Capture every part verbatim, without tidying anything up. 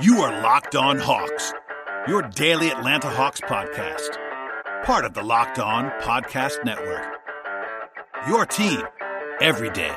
You are Locked On Hawks, your daily Atlanta Hawks podcast. Part of the Locked On Podcast Network. Your team every day.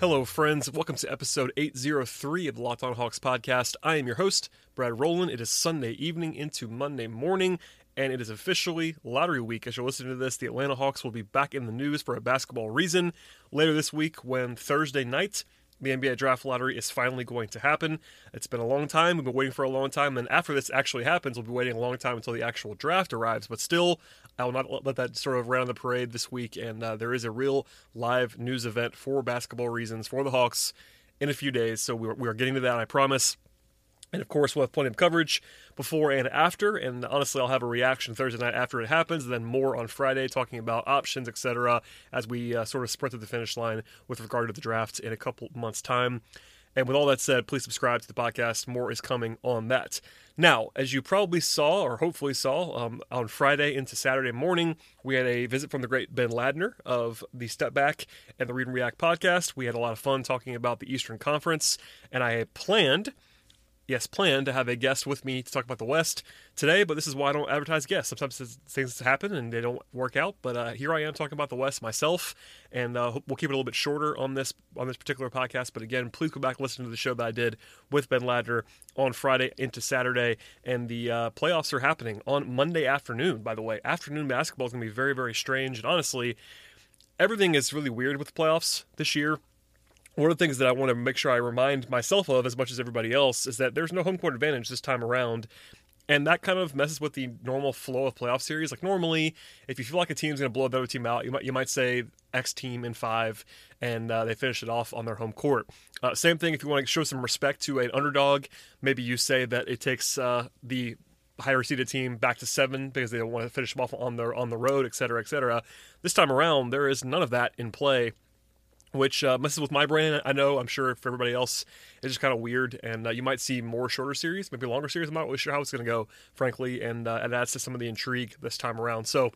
Hello, friends. Welcome to episode eight oh three of the Locked On Hawks podcast. I am your host, Brad Rowland. It is Sunday evening into Monday morning, and it is officially lottery week. As you're listening to this, the Atlanta Hawks will be back in the news for a basketball reason later this week when Thursday night, the N B A Draft Lottery is finally going to happen. It's been a long time. We've been waiting for a long time. And after this actually happens, we'll be waiting a long time until the actual draft arrives. But still, I will not let that sort of round the parade this week. And uh, there is a real live news event for basketball reasons for the Hawks in a few days. So we are, we are getting to that, I promise. And, of course, we'll have plenty of coverage before and after. And, honestly, I'll have a reaction Thursday night after it happens, and then more on Friday talking about options, et cetera, as we uh, sort of sprint to the finish line with regard to the draft in a couple months' time. And with all that said, please subscribe to the podcast. More is coming on that. Now, as you probably saw, or hopefully saw, um, on Friday into Saturday morning, we had a visit from the great Ben Ladner of the Step Back and the Read and React podcast. We had a lot of fun talking about the Eastern Conference, and I had planned... Yes, plan to have a guest with me to talk about the West today, but this is why I don't advertise guests. Sometimes things happen and they don't work out, but uh, here I am talking about the West myself, and uh, we'll keep it a little bit shorter on this on this particular podcast. But again, please go back and listen to the show that I did with Ben Ladner on Friday into Saturday, and the uh, playoffs are happening on Monday afternoon, by the way. Afternoon basketball is going to be very, very strange, and honestly, everything is really weird with the playoffs this year. One of the things that I want to make sure I remind myself of as much as everybody else is that there's no home court advantage this time around, and that kind of messes with the normal flow of playoff series. Like normally, if you feel like a team's going to blow the other team out, you might you might say X team in five, and uh, they finish it off on their home court. Uh, same thing if you want to show some respect to an underdog, maybe you say that it takes uh, the higher seeded team back to seven because they don't want to finish them off on their on the road, et cetera, et cetera. This time around, there is none of that in play, which uh, messes with my brain. I know, I'm sure for everybody else, it's just kind of weird, and uh, you might see more shorter series, maybe longer series. I'm not really sure how it's going to go, frankly, and uh, it adds to some of the intrigue this time around. So,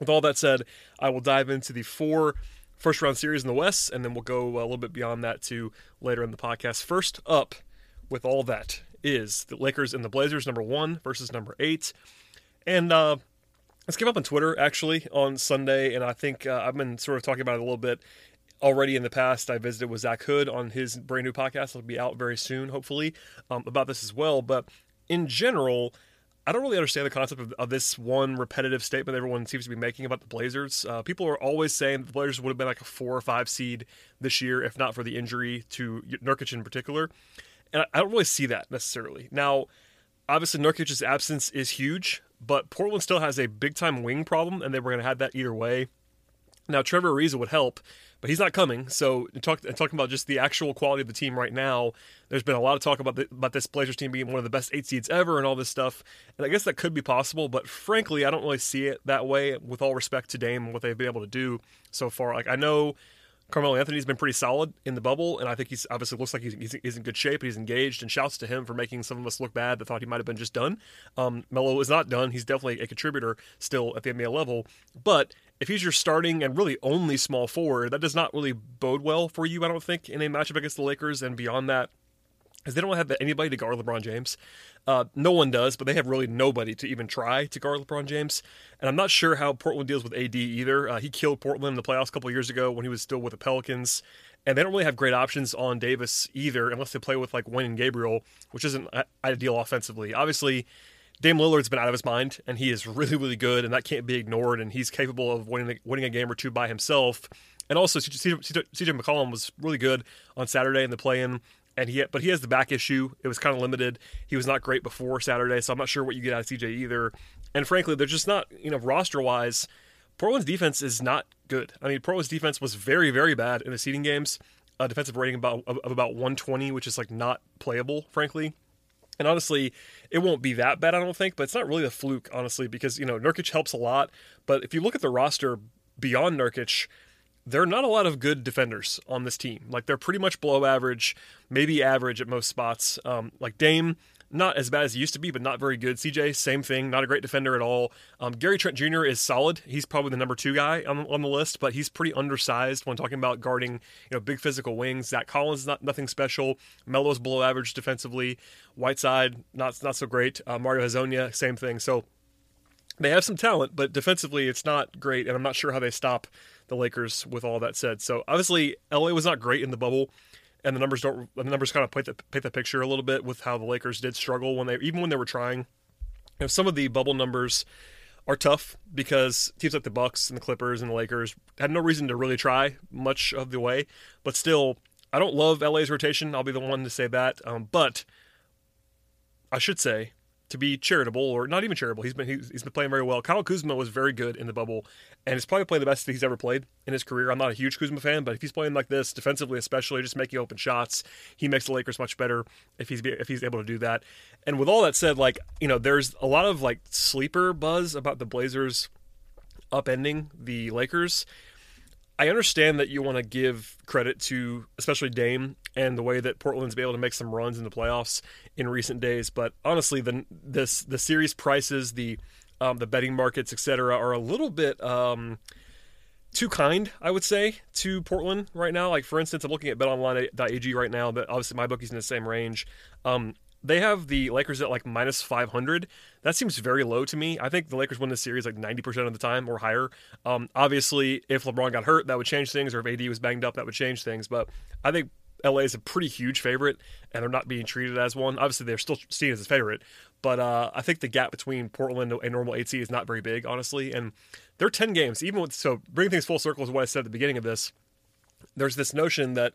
with all that said, I will dive into the four first-round series in the West, and then we'll go a little bit beyond that, too, later in the podcast. First up, with all that, is the Lakers and the Blazers, number one versus number eight, and... uh this came up on Twitter, actually, on Sunday, and I think uh, I've been sort of talking about it a little bit already in the past. I visited with Zach Hood on his brand new podcast. It'll be out very soon, hopefully, um, about this as well. But in general, I don't really understand the concept of, of this one repetitive statement everyone seems to be making about the Blazers. Uh, people are always saying that the Blazers would have been like a four or five seed this year, if not for the injury to Nurkic in particular. And I don't really see that necessarily. Now, obviously, Nurkic's absence is huge, but Portland still has a big-time wing problem, and they were going to have that either way. Now, Trevor Ariza would help, but he's not coming. So, talk, talking about just the actual quality of the team right now, there's been a lot of talk about the, about this Blazers team being one of the best eight seeds ever and all this stuff. And I guess that could be possible, but frankly, I don't really see it that way with all respect to Dame and what they've been able to do so far. Like, I know Carmelo Anthony's been pretty solid in the bubble, and I think he's obviously looks like he's, he's, he's in good shape, and he's engaged, and shouts to him for making some of us look bad that thought he might have been just done. Um, Melo is not done. He's definitely a contributor still at the N B A level, but if he's your starting and really only small forward, that does not really bode well for you, I don't think, in a matchup against the Lakers and beyond that, because they don't have anybody to guard LeBron James. Uh, no one does, but they have really nobody to even try to guard LeBron James. And I'm not sure how Portland deals with A D either. Uh, he killed Portland in the playoffs a couple years ago when he was still with the Pelicans. And they don't really have great options on Davis either, unless they play with like Wayne and Gabriel, which isn't ideal offensively. Obviously, Dame Lillard's been out of his mind, and he is really, really good, and that can't be ignored, and he's capable of winning, winning a game or two by himself. And also, C J McCollum was really good on Saturday in the play-in. And he, but he has the back issue. It was kind of limited. He was not great before Saturday, so I'm not sure what you get out of C J either. And frankly, they're just not, you know, roster-wise, Portland's defense is not good. I mean, Portland's defense was very, very bad in the seeding games. A defensive rating about, of, of about one twenty, which is, like, not playable, frankly. And honestly, it won't be that bad, I don't think, but it's not really a fluke, honestly, because, you know, Nurkic helps a lot. But if you look at the roster beyond Nurkic, there are not a lot of good defenders on this team. Like, they're pretty much below average, maybe average at most spots. Um, like, Dame not as bad as he used to be, but not very good. C J, same thing, not a great defender at all. Um, Gary Trent Junior is solid. He's probably the number two guy on, on the list, but he's pretty undersized when talking about guarding, you know, big physical wings. Zach Collins is not nothing special. Melo's below average defensively. Whiteside, not not so great. Uh, Mario Hezonja, same thing. So they have some talent, but defensively it's not great, and I'm not sure how they stop the Lakers with all that said. So obviously L A was not great in the bubble. And the numbers don't. The numbers kind of paint the, paint the picture a little bit with how the Lakers did struggle when they, even when they were trying. You know, some of the bubble numbers are tough because teams like the Bucks and the Clippers and the Lakers had no reason to really try much of the way. But still, I don't love L A's rotation. I'll be the one to say that. Um, but I should say, to be charitable, or not even charitable, he's been he's, he's been playing very well. Kyle Kuzma was very good in the bubble, and he's probably playing the best that he's ever played in his career. I'm not a huge Kuzma fan, but if he's playing like this, defensively especially, just making open shots, he makes the Lakers much better if he's if he's able to do that. And with all that said, like, you know, there's a lot of like sleeper buzz about the Blazers upending the Lakers. I understand that you want to give credit to especially Dame and the way that Portland's been able to make some runs in the playoffs in recent days, but honestly, the this the series prices, the um, the betting markets, et cetera, are a little bit um, too kind, I would say, to Portland right now. Like, for instance, I'm looking at bet online dot a g right now, but obviously my bookie's in the same range. Um, They have the Lakers at like minus five hundred. That seems very low to me. I think the Lakers win the series like ninety percent of the time or higher. Um, obviously, if LeBron got hurt, that would change things, or if A D was banged up, that would change things. But I think L A is a pretty huge favorite, and they're not being treated as one. Obviously, they're still seen as a favorite, but uh, I think the gap between Portland and normal eight seed is not very big, honestly. And they're ten games. Even with, so bring things full circle is what I said at the beginning of this. There's this notion that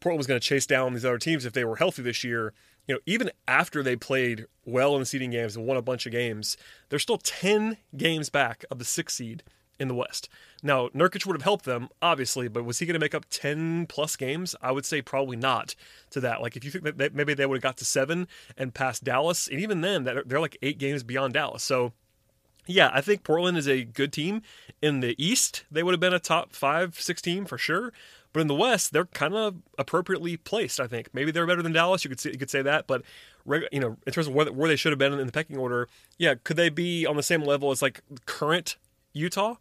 Portland was going to chase down these other teams if they were healthy this year. You know, even after they played well in the seeding games and won a bunch of games, they're still ten games back of the sixth seed in the West. Now, Nurkic would have helped them, obviously, but was he going to make up ten-plus games? I would say probably not to that. Like, if you think that they, maybe they would have got to seven and passed Dallas, and even then, that they're like eight games beyond Dallas. So, yeah, I think Portland is a good team. In the East, they would have been a top five, six team for sure. But in the West, they're kind of appropriately placed, I think. Maybe they're better than Dallas. You could say, you could say that. But, you know, in terms of where, where they should have been in the pecking order, yeah, could they be on the same level as, like, current Utah?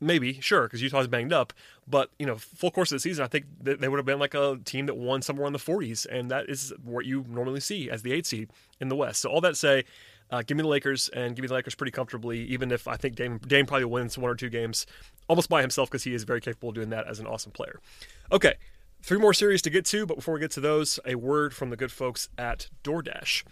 Maybe, sure, because Utah's banged up. But, you know, full course of the season, I think they would have been like a team that won somewhere in the forties. And that is what you normally see as the eight seed in the West. So all that to say, uh, give me the Lakers, and give me the Lakers pretty comfortably, even if I think Dame, Dame probably wins one or two games almost by himself, because he is very capable of doing that as an awesome player. Okay, three more series to get to, but before we get to those, a word from the good folks at DoorDash.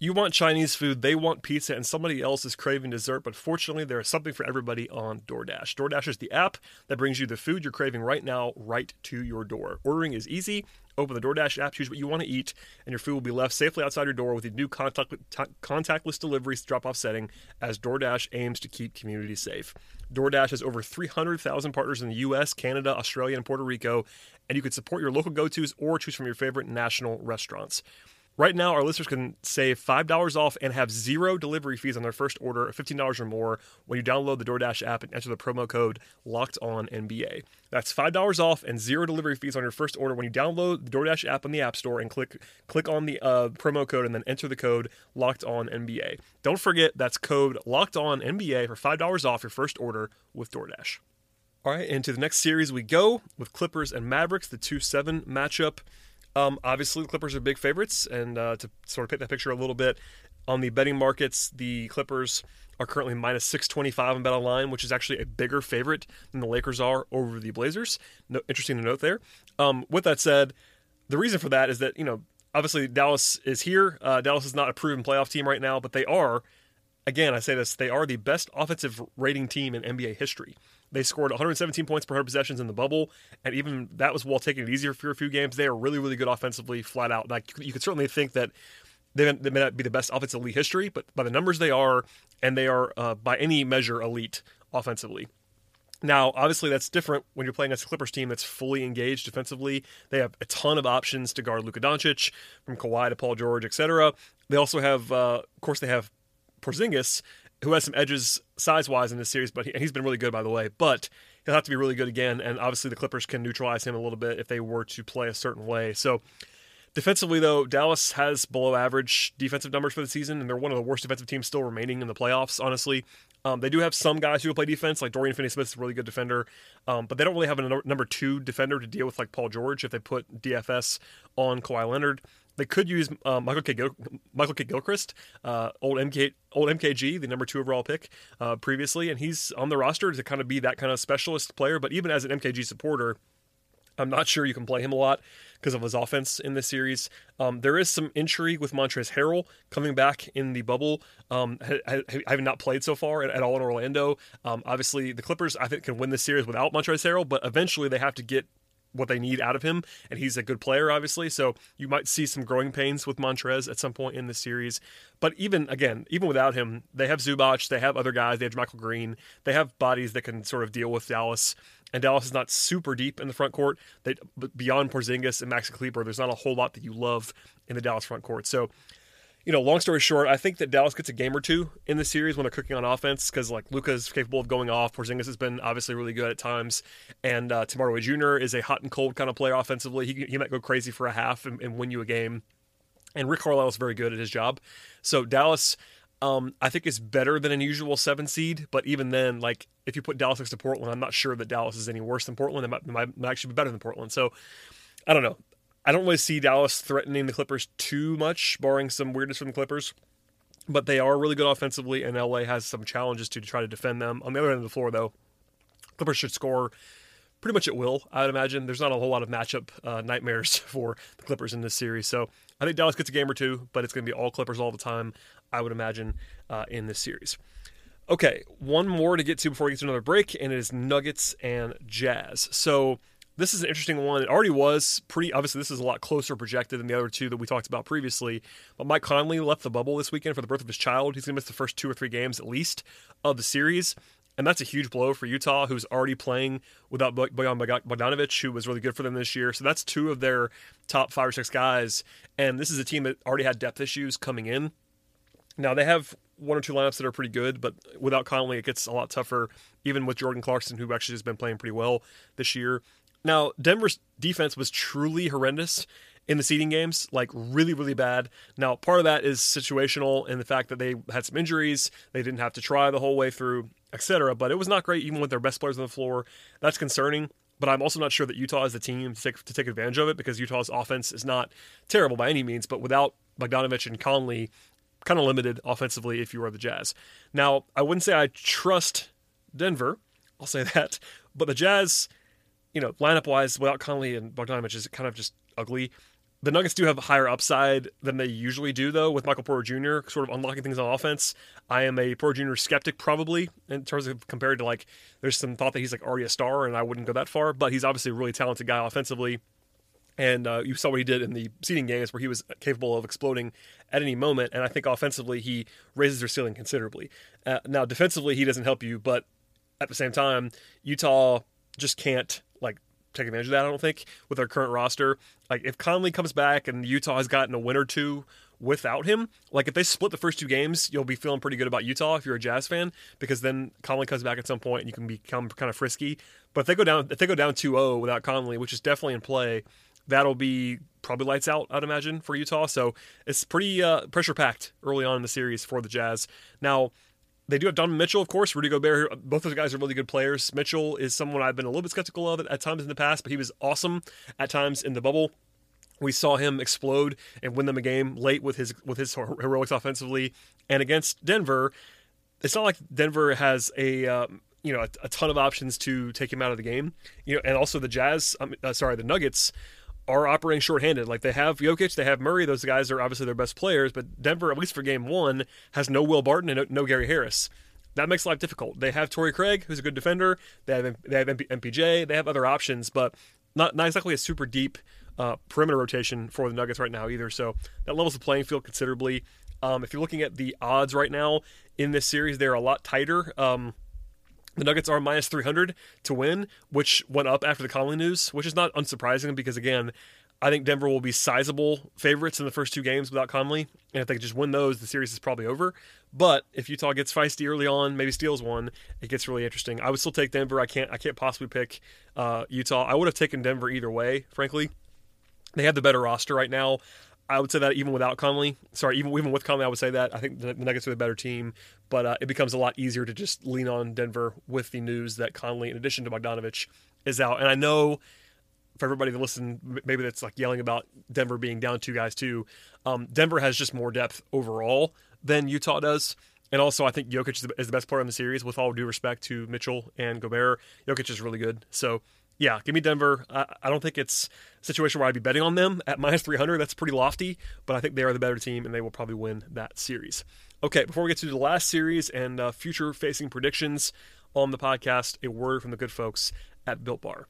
You want Chinese food, they want pizza, and somebody else is craving dessert, but fortunately there is something for everybody on DoorDash. DoorDash is the app that brings you the food you're craving right now, right to your door. Ordering is easy. Open the DoorDash app, choose what you want to eat, and your food will be left safely outside your door with the new contact, t- contactless deliveries drop-off setting as DoorDash aims to keep communities safe. DoorDash has over three hundred thousand partners in the U S, Canada, Australia, and Puerto Rico, and you can support your local go-tos or choose from your favorite national restaurants. Right now, our listeners can save five dollars off and have zero delivery fees on their first order of fifteen dollars or more when you download the DoorDash app and enter the promo code LOCKEDONNBA. That's five dollars off and zero delivery fees on your first order when you download the DoorDash app on the App Store and click click on the uh, promo code and then enter the code LOCKEDONNBA. Don't forget, that's code LOCKEDONNBA for five dollars off your first order with DoorDash. All right, and to the next series we go with Clippers and Mavericks, the two seven matchup. Um, obviously, the Clippers are big favorites, and uh, to sort of paint that picture a little bit, on the betting markets, the Clippers are currently minus six twenty-five on BetOnline, which is actually a bigger favorite than the Lakers are over the Blazers. No, interesting to note there. Um, with that said, the reason for that is that, you know, obviously Dallas is here. Uh, Dallas is not a proven playoff team right now, but they are, again, I say this, they are the best offensive rating team in N B A history. They scored one hundred seventeen points per one hundred possessions in the bubble, and even that was while taking it easier for a few games. They are really, really good offensively, flat out. Like, you could certainly think that they may not be the best offensive in league history, but by the numbers they are, and they are uh, by any measure elite offensively. Now, obviously, that's different when you're playing against a Clippers team that's fully engaged defensively. They have a ton of options to guard Luka Doncic, from Kawhi to Paul George, et cetera. They also have, uh, of course, they have Porzingis, who has some edges size-wise in this series, but he, he's been really good, by the way. But he'll have to be really good again, and obviously the Clippers can neutralize him a little bit if they were to play a certain way. So Defensively, though, Dallas has below average defensive numbers for the season, and they're one of the worst defensive teams still remaining in the playoffs, honestly. Um, they do have some guys who can play defense, like Dorian Finney-Smith is a really good defender, um, but they don't really have a number two defender to deal with like Paul George if they put D F S on Kawhi Leonard. They could use uh, Michael Kidd-Gilchrist, Michael Kidd-Gilchrist, uh, old M K, old M K G, the number two overall pick uh, previously, and he's on the roster to kind of be that kind of specialist player. But even as an M K G supporter, I'm not sure you can play him a lot because of his offense in this series. Um, there is some intrigue with Montrezl Harrell coming back in the bubble. Um, I, I, I have not played so far at, at all in Orlando. Um, obviously, the Clippers, I think, can win this series without Montrezl Harrell, but eventually they have to get what they need out of him, and he's a good player, obviously, so you might see some growing pains with Montrez at some point in the series. But even, again, even without him, they have Zubac, they have other guys, they have Michael Green, they have bodies that can sort of deal with Dallas, and Dallas is not super deep in the front court. They, beyond Porzingis and Maxi Kleber, there's not a whole lot that you love in the Dallas front court. So, you know, long story short, I think that Dallas gets a game or two in the series when they're cooking on offense because, like, Luka's capable of going off. Porzingis has been obviously really good at times. And uh, Torrey Craig Junior is a hot and cold kind of player offensively. He he might go crazy for a half and, and win you a game. And Rick Carlisle is very good at his job. So Dallas, um, I think, is better than an usual seven seed. But even then, like, if you put Dallas next to Portland, I'm not sure that Dallas is any worse than Portland. It might, it might, it might actually be better than Portland. So I don't know. I don't really see Dallas threatening the Clippers too much, barring some weirdness from the Clippers. But they are really good offensively, and L A has some challenges to try to defend them. On the other end of the floor, though, Clippers should score pretty much at will, I would imagine. There's not a whole lot of matchup uh, nightmares for the Clippers in this series. So I think Dallas gets a game or two, but it's going to be all Clippers all the time, I would imagine, uh, in this series. Okay, one more to get to before we get to another break, and it is Nuggets and Jazz. So this is an interesting one. It already was pretty, obviously this is a lot closer projected than the other two that we talked about previously, but Mike Conley left the bubble this weekend for the birth of his child. He's going to miss the first two or three games at least of the series, and that's a huge blow for Utah, who's already playing without Bojan Bogdanovic, who was really good for them this year. So that's two of their top five or six guys, and this is a team that already had depth issues coming in. Now they have one or two lineups that are pretty good, but without Conley it gets a lot tougher, even with Jordan Clarkson, who actually has been playing pretty well this year. Now, Denver's defense was truly horrendous in the seeding games, like really, really bad. Now, part of that is situational and the fact that they had some injuries, they didn't have to try the whole way through, et cetera. But it was not great, even with their best players on the floor. That's concerning. But I'm also not sure that Utah is the team to take, to take advantage of it because Utah's offense is not terrible by any means. But without Bogdanović and Conley, kind of limited offensively if you are the Jazz. Now, I wouldn't say I trust Denver. I'll say that. But the Jazz, you know, lineup-wise, without Conley and Bogdanović is kind of just ugly. The Nuggets do have higher upside than they usually do, though, with Michael Porter Junior sort of unlocking things on offense. I am a Porter Junior skeptic, probably, in terms of compared to, like, there's some thought that he's, like, already a star, and I wouldn't go that far, but he's obviously a really talented guy offensively, and uh, you saw what he did in the seeding games where he was capable of exploding at any moment, and I think offensively he raises their ceiling considerably. Uh, now, defensively, he doesn't help you, but at the same time, Utah just can't take advantage of that, I don't think, with our current roster. Like, if Conley comes back and Utah has gotten a win or two without him, like, if they split the first two games, you'll be feeling pretty good about Utah if you're a Jazz fan, because then Conley comes back at some point and you can become kind of frisky. But if they go down if they go down two oh without Conley, which is definitely in play, that'll be probably lights out, I'd imagine, for Utah. So it's pretty uh, pressure-packed early on in the series for the Jazz. Now, they do have Donovan Mitchell, of course, Rudy Gobert. Both those guys are really good players. Mitchell is someone I've been a little bit skeptical of at times in the past, but he was awesome at times in the bubble. We saw him explode and win them a game late with his with his heroics offensively. And against Denver, it's not like Denver has a um, you know a, a ton of options to take him out of the game. You know, and also the Jazz, um, uh, sorry, the Nuggets are operating shorthanded. Like, they have Jokic, they have Murray. Those guys are obviously their best players, but Denver, at least for game one, has no Will Barton and no, no Gary Harris. That makes life difficult. They have Torrey Craig, who's a good defender. They have they have M P J. They have other options, but not, not exactly a super deep uh, perimeter rotation for the Nuggets right now either. So that levels the playing field considerably. Um, if you're looking at the odds right now in this series, they're a lot tighter. Um, The Nuggets are minus three hundred to win, which went up after the Conley news, which is not unsurprising because, again, I think Denver will be sizable favorites in the first two games without Conley. And if they just win those, the series is probably over. But if Utah gets feisty early on, maybe steals one, it gets really interesting. I would still take Denver. I can't I can't possibly pick uh, Utah. I would have taken Denver either way, frankly. They have the better roster right now. I would say that even without Conley. Sorry, even even with Conley, I would say that. I think the Nuggets are the better team, but uh, it becomes a lot easier to just lean on Denver with the news that Conley, in addition to Bogdanovic, is out. And I know for everybody that listened, maybe that's like yelling about Denver being down two guys too. Um, Denver has just more depth overall than Utah does. And also, I think Jokic is the best player in the series, with all due respect to Mitchell and Gobert. Jokic is really good. So, yeah, give me Denver. I, I don't think it's a situation where I'd be betting on them at minus three hundred. That's pretty lofty, but I think they are the better team, and they will probably win that series. Okay, before we get to the last series and uh, future-facing predictions on the podcast, a word from the good folks at Built Bar.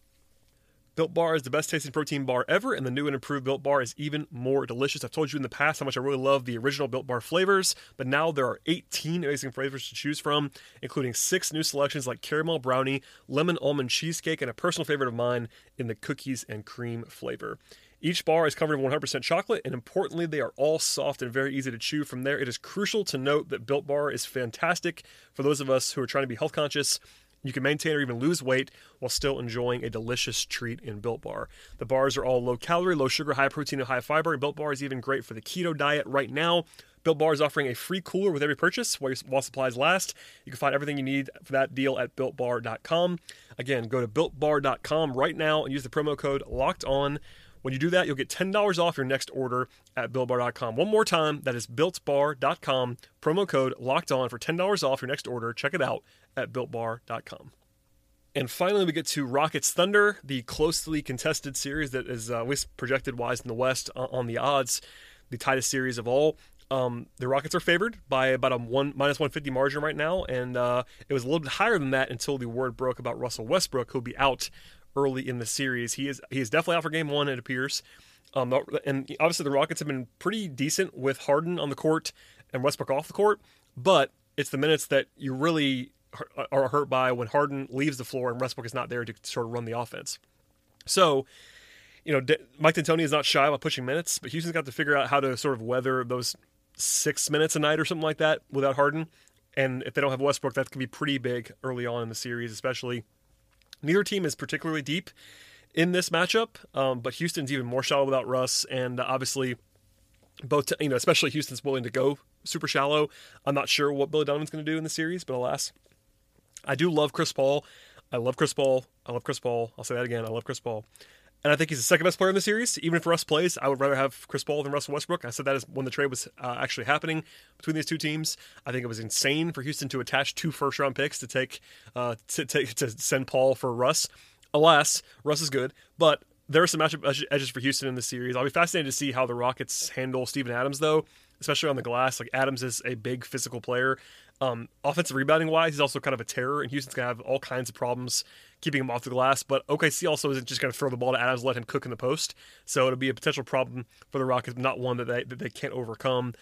Built Bar is the best-tasting protein bar ever, and the new and improved Built Bar is even more delicious. I've told you in the past how much I really love the original Built Bar flavors, but now there are eighteen amazing flavors to choose from, including six new selections like caramel brownie, lemon almond cheesecake, and a personal favorite of mine in the cookies and cream flavor. Each bar is covered in one hundred percent chocolate, and importantly, they are all soft and very easy to chew. From there, it is crucial to note that Built Bar is fantastic for those of us who are trying to be health conscious. You can maintain or even lose weight while still enjoying a delicious treat in Built Bar. The bars are all low-calorie, low-sugar, high-protein, and high-fiber, and Built Bar is even great for the keto diet right now. Built Bar is offering a free cooler with every purchase while supplies last. You can find everything you need for that deal at Built Bar dot com. Again, go to Built Bar dot com right now and use the promo code LOCKEDON. When you do that, you'll get ten dollars off your next order at Built Bar dot com. One more time, that is Built Bar dot com, promo code LOCKEDON for ten dollars off your next order. Check it out at Built Bar dot com. And finally, we get to Rockets Thunder, the closely contested series that is uh, projected wise in the West uh, on the odds, the tightest series of all. Um, the Rockets are favored by about a one minus one fifty margin right now, and uh, it was a little bit higher than that until the word broke about Russell Westbrook, who'll be out early in the series. He is he is definitely out for game one, it appears. Um, and obviously, the Rockets have been pretty decent with Harden on the court and Westbrook off the court, but it's the minutes that you really are hurt by when Harden leaves the floor and Westbrook is not there to sort of run the offense. So, you know, D- Mike D'Antoni is not shy about pushing minutes, but Houston's got to figure out how to sort of weather those six minutes a night or something like that without Harden. And if they don't have Westbrook, that could be pretty big early on in the series, especially. Neither team is particularly deep in this matchup, um, but Houston's even more shallow without Russ, and uh, obviously both, t- you know, especially Houston's willing to go super shallow. I'm not sure what Billy Donovan's going to do in the series, but alas. I do love Chris Paul. I love Chris Paul. I love Chris Paul. I'll say that again. I love Chris Paul. And I think he's the second best player in the series. Even if Russ plays, I would rather have Chris Paul than Russell Westbrook. I said that is when the trade was uh, actually happening between these two teams. I think it was insane for Houston to attach two first-round picks to take uh, to, to, to send Paul for Russ. Alas, Russ is good, but there are some matchup edges for Houston in the series. I'll be fascinated to see how the Rockets handle Steven Adams, though, especially on the glass. Like, Adams is a big physical player. Um, offensive rebounding-wise, he's also kind of a terror, and Houston's going to have all kinds of problems keeping him off the glass. But O K C also isn't just going to throw the ball to Adams and let him cook in the post. So it'll be a potential problem for the Rockets, not one that they that they can't overcome.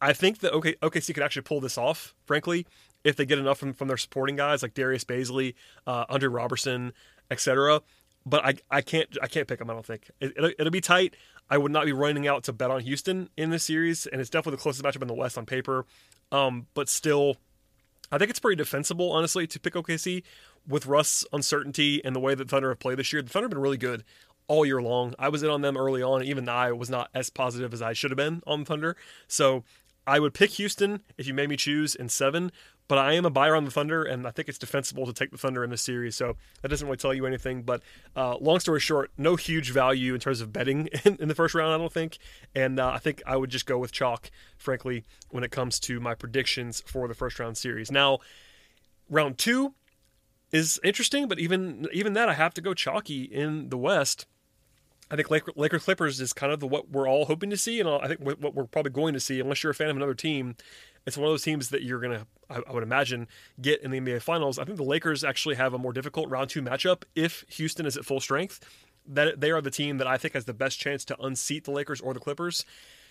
I think that O K C could actually pull this off, frankly, if they get enough from, from their supporting guys like Darius Bazley, uh, Andre Robertson, et cetera. But I I can't I can't pick them. I don't think it, it'll, it'll be tight. I would not be running out to bet on Houston in this series, and it's definitely the closest matchup in the West on paper. Um, but still, I think it's pretty defensible, honestly, to pick O K C with Russ' uncertainty and the way that Thunder have played this year. The Thunder have been really good all year long. I was in on them early on, and even I was not as positive as I should have been on the Thunder. So I would pick Houston if you made me choose in seven. But I am a buyer on the Thunder, and I think it's defensible to take the Thunder in this series. So that doesn't really tell you anything. But uh, long story short, no huge value in terms of betting in, in the first round, I don't think. And uh, I think I would just go with chalk, frankly, when it comes to my predictions for the first round series. Now, round two is interesting, but even even that, I have to go chalky in the West. I think Lakers Clippers is kind of the, what we're all hoping to see, and I think what we're probably going to see, unless you're a fan of another team. It's one of those teams that you're going to, I would imagine, get in the N B A Finals. I think the Lakers actually have a more difficult round two matchup if Houston is at full strength. That they are the team that I think has the best chance to unseat the Lakers or the Clippers.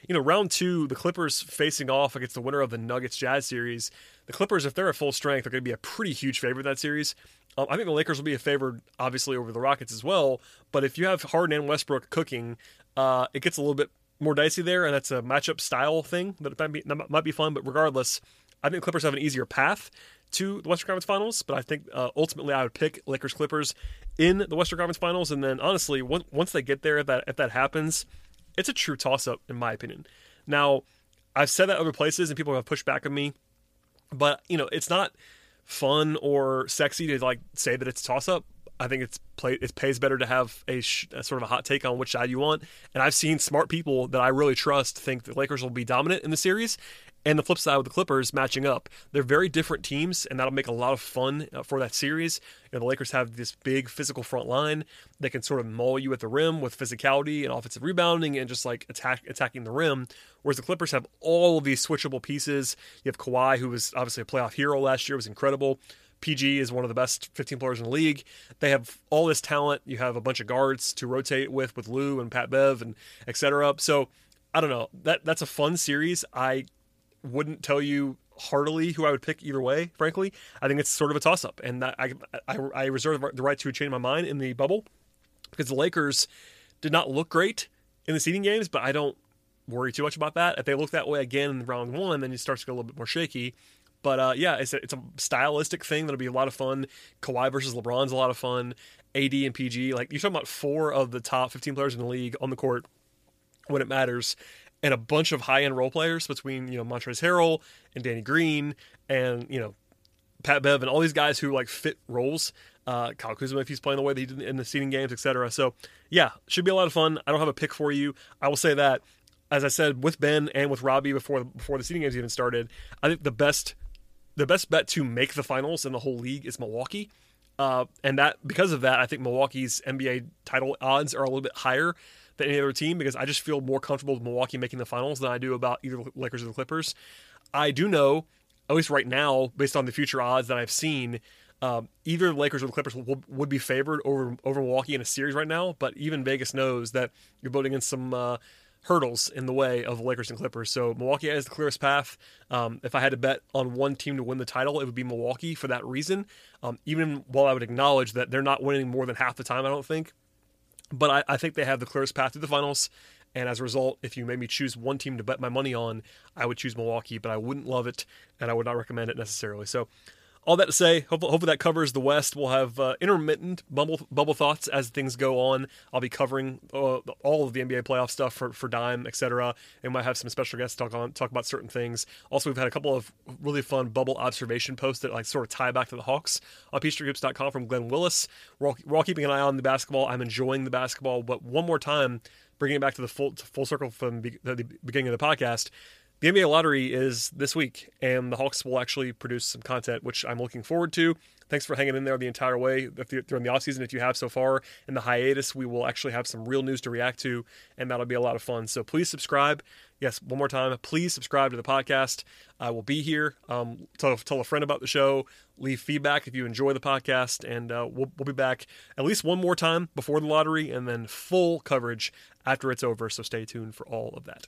You know, round two, the Clippers facing off against the winner of the Nuggets Jazz series. The Clippers, if they're at full strength, are going to be a pretty huge favorite in that series. Um, I think the Lakers will be a favorite, obviously, over the Rockets as well. But if you have Harden and Westbrook cooking, uh, it gets a little bit more dicey there, and that's a matchup style thing that might be, that might be fun. But regardless, I think the Clippers have an easier path to the Western Conference Finals, but I think uh, ultimately I would pick Lakers Clippers in the Western Conference Finals. And then honestly, once once they get there, if that if that happens, it's a true toss up in my opinion. Now, I've said that other places and people have pushed back on me, but you know, it's not fun or sexy to like say that it's a toss up. I think it's play, it pays better to have a, sh- a sort of a hot take on which side you want. And I've seen smart people that I really trust think the Lakers will be dominant in the series, and the flip side with the Clippers matching up. They're very different teams, and that'll make a lot of fun for that series. You know, the Lakers have this big physical front line that can sort of maul you at the rim with physicality and offensive rebounding and just like attack attacking the rim. Whereas the Clippers have all of these switchable pieces. You have Kawhi, who was obviously a playoff hero last year, was incredible. P G is one of the best fifteen players in the league. They have all this talent. You have a bunch of guards to rotate with, with Lou and Pat Bev and et cetera. So I don't know. That that's a fun series. I wouldn't tell you heartily who I would pick either way, frankly. I think it's sort of a toss-up. And that I, I, I reserve the right to change my mind in the bubble because the Lakers did not look great in the seeding games, but I don't worry too much about that. If they look that way again in round one, then it starts to get a little bit more shaky. But uh, yeah, it's a, it's a stylistic thing that'll be a lot of fun. Kawhi versus LeBron's a lot of fun. A D and P G, like you're talking about four of the top fifteen players in the league on the court when it matters, and a bunch of high end role players between you know Montrezl Harrell and Danny Green and you know Pat Bev and all these guys who like fit roles. Uh, Kyle Kuzma if he's playing the way that he did in the seeding games, et cetera. So yeah, should be a lot of fun. I don't have a pick for you. I will say that as I said with Ben and with Robbie before before the seeding games even started, I think the best. The best bet to make the finals in the whole league is Milwaukee. Uh, and that because of that, I think Milwaukee's N B A title odds are a little bit higher than any other team because I just feel more comfortable with Milwaukee making the finals than I do about either the Lakers or the Clippers. I do know, at least right now, based on the future odds that I've seen, um, either the Lakers or the Clippers will, would be favored over, over Milwaukee in a series right now. But even Vegas knows that you're building in some... Uh, hurdles in the way of the Lakers and Clippers. So Milwaukee has the clearest path. Um, if I had to bet on one team to win the title, it would be Milwaukee for that reason. Um, even while I would acknowledge that they're not winning more than half the time, I don't think. But I, I think they have the clearest path to the finals. And as a result, if you made me choose one team to bet my money on, I would choose Milwaukee, but I wouldn't love it and I would not recommend it necessarily. So all that to say, hopefully, hopefully that covers the West. We'll have uh, intermittent bubble, bubble thoughts as things go on. I'll be covering uh, all of the N B A playoff stuff for, for Dime, et cetera. And we might have some special guests talk on talk about certain things. Also, we've had a couple of really fun bubble observation posts that like sort of tie back to the Hawks on peachtree hoops dot com from Glenn Willis. We're all, we're all keeping an eye on the basketball. I'm enjoying the basketball. But one more time, bringing it back to the full, to full circle from the, the beginning of the podcast, the N B A lottery is this week, and the Hawks will actually produce some content, which I'm looking forward to. Thanks for hanging in there the entire way during the offseason, if you have so far. In the hiatus, we will actually have some real news to react to, and that'll be a lot of fun. So please subscribe. Yes, one more time, please subscribe to the podcast. I will be here. Um, tell, tell a friend about the show. Leave feedback if you enjoy the podcast, and uh, we'll, we'll be back at least one more time before the lottery, and then full coverage after it's over. So stay tuned for all of that.